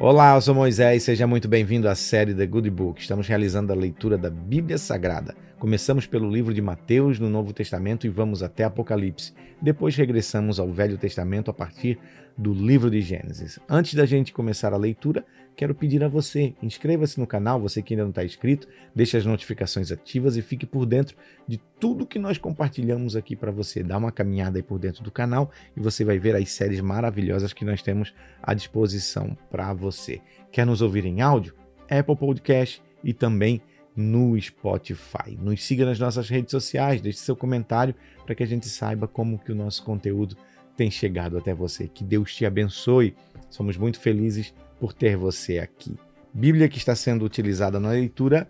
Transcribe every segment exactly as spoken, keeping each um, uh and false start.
Olá, eu sou Moisés, seja muito bem-vindo à série The Good Book. Estamos realizando a leitura da Bíblia Sagrada. Começamos pelo livro de Mateus, no Novo Testamento, e vamos até Apocalipse. Depois regressamos ao Velho Testamento a partir do livro de Gênesis. Antes da gente começar a leitura, quero pedir a você, inscreva-se no canal, você que ainda não está inscrito, deixe as notificações ativas e fique por dentro de tudo que nós compartilhamos aqui para você. Dá uma caminhada aí por dentro do canal e você vai ver as séries maravilhosas que nós temos à disposição para você. Quer nos ouvir em áudio? Apple Podcast e também no Spotify. Nos siga nas nossas redes sociais, deixe seu comentário para que a gente saiba como que o nosso conteúdo tem chegado até você. Que Deus te abençoe. Somos muito felizes por ter você aqui. Bíblia que está sendo utilizada na leitura,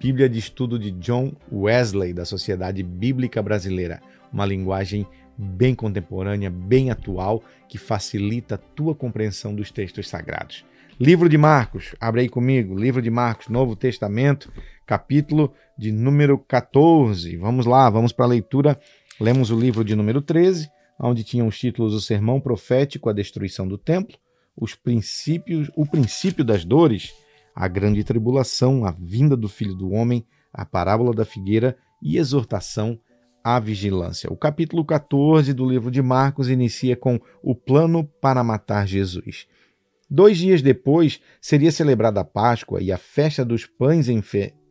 Bíblia de Estudo de John Wesley, da Sociedade Bíblica Brasileira. Uma linguagem bem contemporânea, bem atual, que facilita a tua compreensão dos textos sagrados. Livro de Marcos, abre aí comigo, livro de Marcos, Novo Testamento, capítulo de número catorze. Vamos lá, vamos para a leitura. Lemos o livro de número treze, onde tinham os títulos: O Sermão Profético, a Destruição do Templo, os princípios, o Princípio das Dores, a Grande Tribulação, a Vinda do Filho do Homem, a Parábola da Figueira e Exortação à Vigilância. O capítulo catorze do livro de Marcos inicia com o plano para matar Jesus. Dois dias depois, seria celebrada a Páscoa e a festa dos pães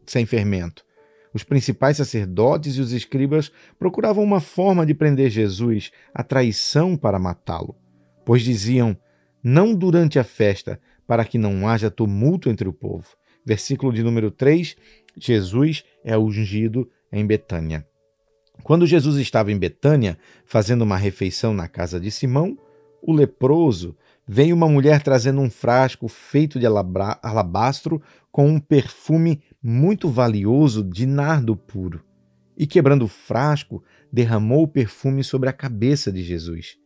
sem fermento. Os principais sacerdotes e os escribas procuravam uma forma de prender Jesus, a traição para matá-lo, pois diziam, não durante a festa, para que não haja tumulto entre o povo. Versículo de número três, Jesus é ungido em Betânia. Quando Jesus estava em Betânia, fazendo uma refeição na casa de Simão, o leproso, veio uma mulher trazendo um frasco feito de alabastro com um perfume muito valioso de nardo puro. E quebrando o frasco, derramou o perfume sobre a cabeça de Jesus.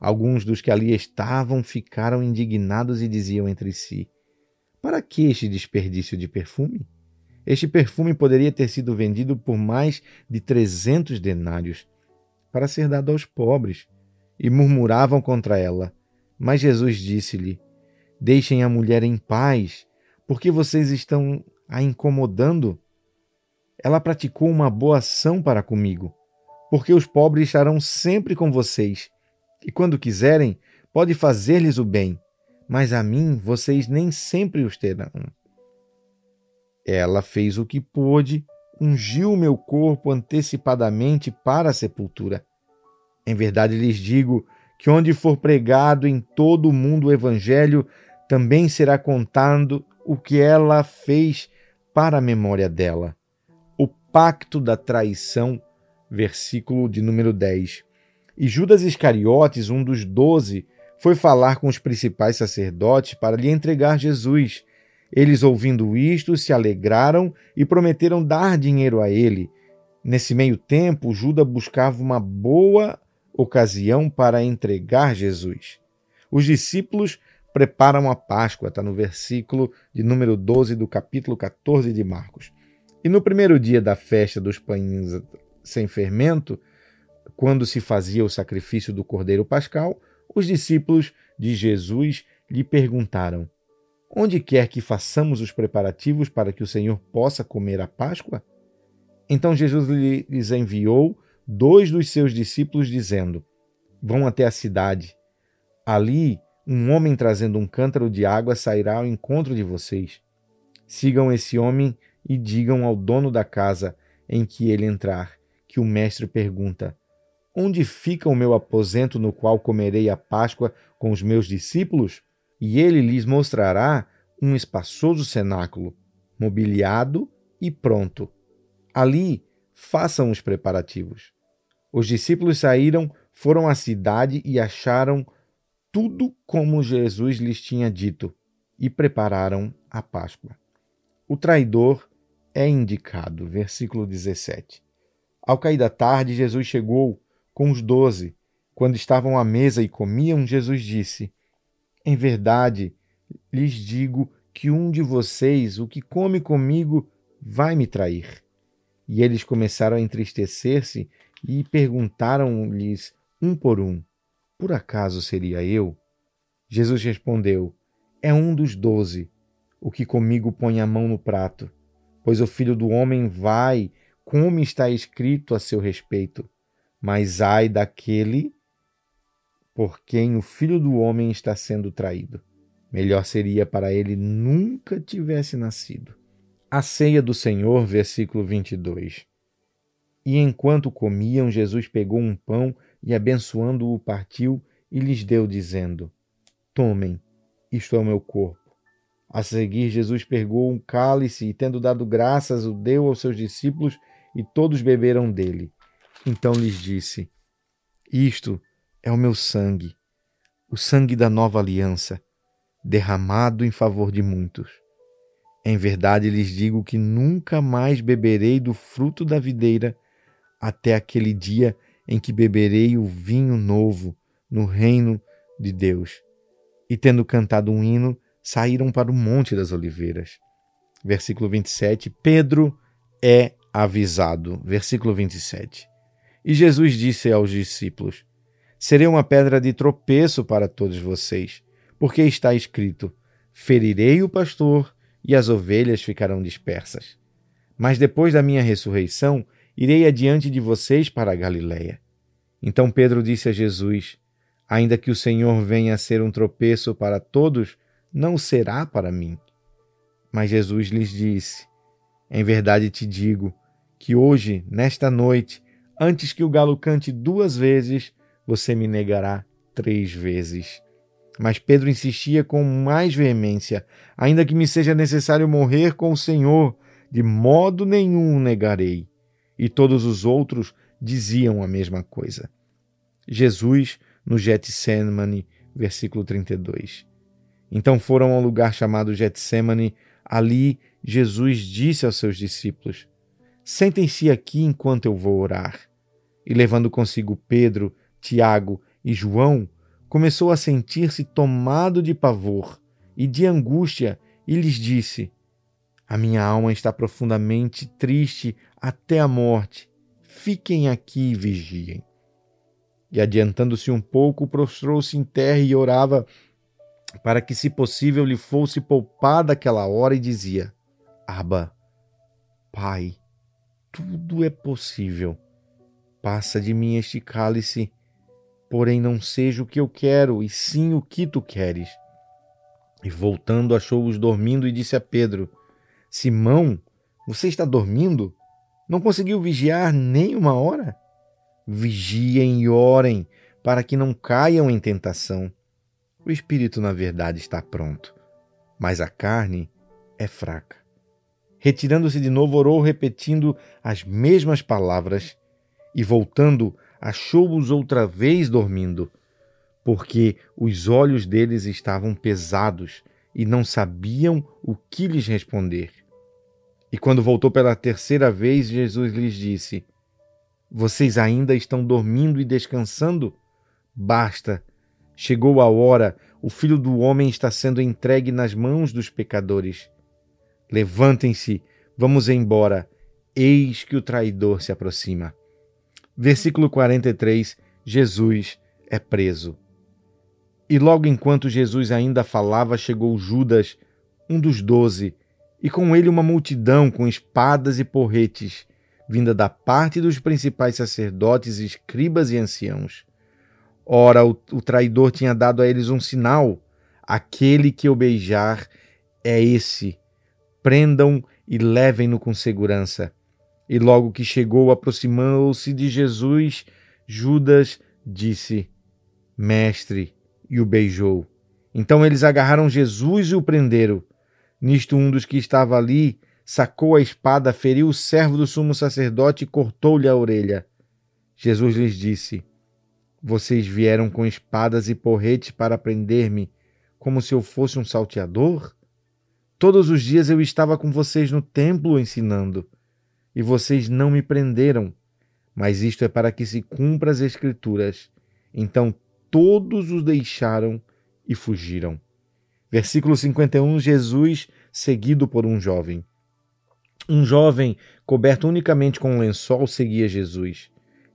Alguns dos que ali estavam ficaram indignados e diziam entre si, para que este desperdício de perfume? Este perfume poderia ter sido vendido por mais de trezentos denários para ser dado aos pobres. E murmuravam contra ela. Mas Jesus disse-lhe, deixem a mulher em paz, porque vocês estão a incomodando. Ela praticou uma boa ação para comigo, porque os pobres estarão sempre com vocês, e quando quiserem, pode fazer-lhes o bem, mas a mim vocês nem sempre os terão. Ela fez o que pôde, ungiu o meu corpo antecipadamente para a sepultura. Em verdade lhes digo, que onde for pregado em todo o mundo o evangelho, também será contado o que ela fez para a memória dela. O pacto da traição, versículo de número dez. E Judas Iscariotes, um dos doze, foi falar com os principais sacerdotes para lhe entregar Jesus. Eles, ouvindo isto, se alegraram e prometeram dar dinheiro a ele. Nesse meio tempo, Judas buscava uma boa ocasião para entregar Jesus. Os discípulos preparam a Páscoa, está no versículo de número doze do capítulo catorze de Marcos. E no primeiro dia da festa dos pães sem fermento, quando se fazia o sacrifício do cordeiro pascal, os discípulos de Jesus lhe perguntaram, onde quer que façamos os preparativos para que o Senhor possa comer a Páscoa? Então Jesus lhes enviou dois dos seus discípulos dizendo, vão até a cidade. Ali, um homem trazendo um cântaro de água sairá ao encontro de vocês. Sigam esse homem e digam ao dono da casa em que ele entrar, que o mestre pergunta, onde fica o meu aposento no qual comerei a Páscoa com os meus discípulos? E ele lhes mostrará um espaçoso cenáculo, mobiliado e pronto. Ali, façam os preparativos. Os discípulos saíram, foram à cidade e acharam tudo como Jesus lhes tinha dito e prepararam a Páscoa. O traidor é indicado. Versículo dezessete. Ao cair da tarde, Jesus chegou com os doze. Quando estavam à mesa e comiam, Jesus disse, em verdade, lhes digo que um de vocês, o que come comigo, vai me trair. E eles começaram a entristecer-se e perguntaram-lhes um por um, por acaso seria eu? Jesus respondeu, é um dos doze, o que comigo põe a mão no prato, pois o Filho do Homem vai, como está escrito a seu respeito, mas ai daquele por quem o Filho do Homem está sendo traído. Melhor seria para ele nunca tivesse nascido. A ceia do Senhor, versículo vinte e dois. E enquanto comiam, Jesus pegou um pão e, abençoando-o, partiu e lhes deu, dizendo: Tomem, isto é o meu corpo. A seguir, Jesus pegou um cálice e, tendo dado graças, o deu aos seus discípulos e todos beberam dele. Então lhes disse: Isto é o meu sangue, o sangue da nova aliança, derramado em favor de muitos. Em verdade lhes digo que nunca mais beberei do fruto da videira até aquele dia em que beberei o vinho novo no reino de Deus. E tendo cantado um hino, saíram para o Monte das Oliveiras. Versículo vinte e sete, Pedro é avisado. Versículo vinte e sete, e Jesus disse aos discípulos: Serei uma pedra de tropeço para todos vocês, porque está escrito: Ferirei o pastor e as ovelhas ficarão dispersas. Mas depois da minha ressurreição, irei adiante de vocês para a Galileia. Então Pedro disse a Jesus: Ainda que o Senhor venha a ser um tropeço para todos, não será para mim. Mas Jesus lhes disse: Em verdade te digo que hoje, nesta noite, antes que o galo cante duas vezes, você me negará três vezes. Mas Pedro insistia com mais veemência: Ainda que me seja necessário morrer com o Senhor, de modo nenhum o negarei. E todos os outros diziam a mesma coisa. Jesus no Getsêmane, versículo trinta e dois. Então foram ao lugar chamado Getsêmane. Ali Jesus disse aos seus discípulos: Sentem-se aqui enquanto eu vou orar. E levando consigo Pedro, Tiago e João, começou a sentir-se tomado de pavor e de angústia e lhes disse: A minha alma está profundamente triste até a morte. Fiquem aqui e vigiem. E adiantando-se um pouco, prostrou-se em terra e orava para que, se possível, lhe fosse poupada aquela hora, e dizia: Abba, Pai, tudo é possível. Passa de mim este cálice, porém não seja o que eu quero, e sim o que tu queres. E voltando, achou-os dormindo e disse a Pedro: Simão, você está dormindo? Não conseguiu vigiar nem uma hora? Vigiem e orem, para que não caiam em tentação. O espírito, na verdade, está pronto, mas a carne é fraca. Retirando-se de novo, orou, repetindo as mesmas palavras, e voltando, achou-os outra vez dormindo, porque os olhos deles estavam pesados e não sabiam o que lhes responder. E quando voltou pela terceira vez, Jesus lhes disse: Vocês ainda estão dormindo e descansando? Basta! Chegou a hora, o Filho do Homem está sendo entregue nas mãos dos pecadores. Levantem-se, vamos embora, eis que o traidor se aproxima. Versículo quarenta e três, Jesus é preso. E logo enquanto Jesus ainda falava, chegou Judas, um dos doze, e com ele uma multidão com espadas e porretes, vinda da parte dos principais sacerdotes, escribas e anciãos. Ora, o, o traidor tinha dado a eles um sinal: Aquele que eu beijar é esse. Prendam e levem-no com segurança. E logo que chegou, aproximou-se de Jesus, Judas disse: Mestre, e o beijou. Então eles agarraram Jesus e o prenderam. Nisto, um dos que estava ali sacou a espada, feriu o servo do sumo sacerdote e cortou-lhe a orelha. Jesus lhes disse: Vocês vieram com espadas e porretes para prender-me, como se eu fosse um salteador? Todos os dias eu estava com vocês no templo ensinando, e vocês não me prenderam. Mas isto é para que se cumpra as Escrituras. Então todos os deixaram e fugiram. Versículo cinquenta e um, Jesus seguido por um jovem. Um jovem, coberto unicamente com um lençol, seguia Jesus.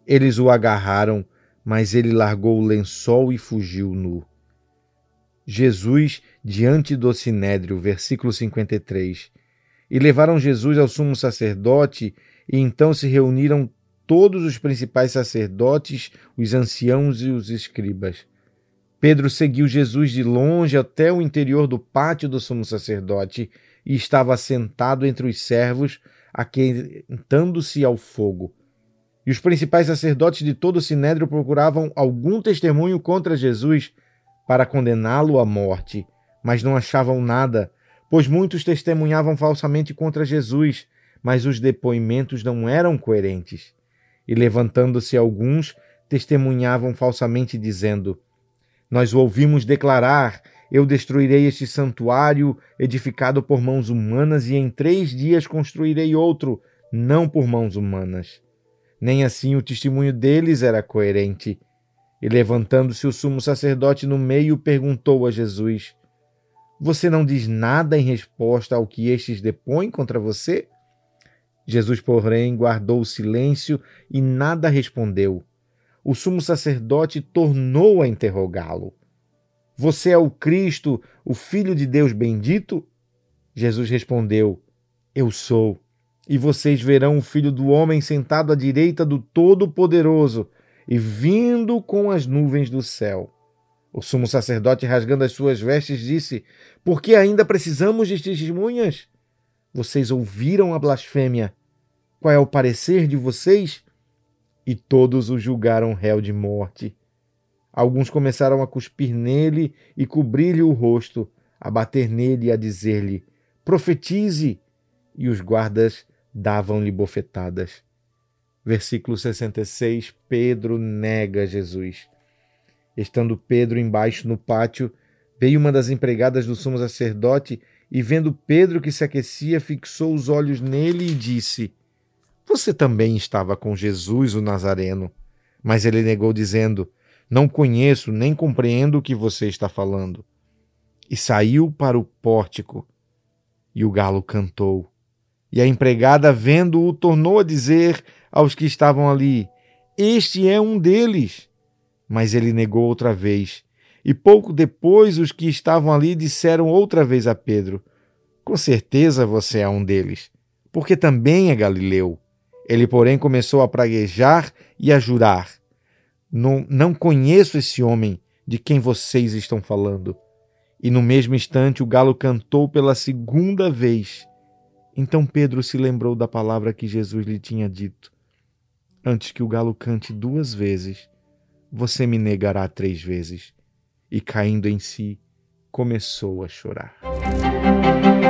Eles o agarraram, mas ele largou o lençol e fugiu nu. Jesus diante do Sinédrio, versículo cinquenta e três. E levaram Jesus ao sumo sacerdote, e então se reuniram todos os principais sacerdotes, os anciãos e os escribas. Pedro seguiu Jesus de longe até o interior do pátio do sumo sacerdote e estava sentado entre os servos, aquentando-se ao fogo. E os principais sacerdotes de todo o Sinédrio procuravam algum testemunho contra Jesus para condená-lo à morte, mas não achavam nada, pois muitos testemunhavam falsamente contra Jesus, mas os depoimentos não eram coerentes. E levantando-se alguns, testemunhavam falsamente, dizendo: Nós o ouvimos declarar: Eu destruirei este santuário edificado por mãos humanas e em três dias construirei outro, não por mãos humanas. Nem assim o testemunho deles era coerente. E levantando-se o sumo sacerdote no meio, perguntou a Jesus: Você não diz nada em resposta ao que estes depõem contra você? Jesus, porém, guardou o silêncio e nada respondeu. O sumo sacerdote tornou a interrogá-lo: Você é o Cristo, o Filho de Deus bendito? Jesus respondeu: Eu sou. E vocês verão o Filho do Homem sentado à direita do Todo-Poderoso e vindo com as nuvens do céu. O sumo sacerdote, rasgando as suas vestes, disse: Por que ainda precisamos de testemunhas? Vocês ouviram a blasfêmia. Qual é o parecer de vocês? E todos o julgaram réu de morte. Alguns começaram a cuspir nele e cobrir-lhe o rosto, a bater nele e a dizer-lhe: Profetize! E os guardas davam-lhe bofetadas. Versículo sessenta e seis. Pedro nega Jesus. Estando Pedro embaixo no pátio, veio uma das empregadas do sumo sacerdote e, vendo Pedro que se aquecia, fixou os olhos nele e disse: Você também estava com Jesus, o Nazareno. Mas ele negou, dizendo: Não conheço nem compreendo o que você está falando. E saiu para o pórtico. E o galo cantou. E a empregada, vendo-o, tornou a dizer aos que estavam ali: Este é um deles. Mas ele negou outra vez. E pouco depois os que estavam ali disseram outra vez a Pedro: Com certeza você é um deles, porque também é galileu. Ele, porém, começou a praguejar e a jurar: Não, não conheço esse homem de quem vocês estão falando. E no mesmo instante o galo cantou pela segunda vez. Então Pedro se lembrou da palavra que Jesus lhe tinha dito: Antes que o galo cante duas vezes, você me negará três vezes. E caindo em si, começou a chorar.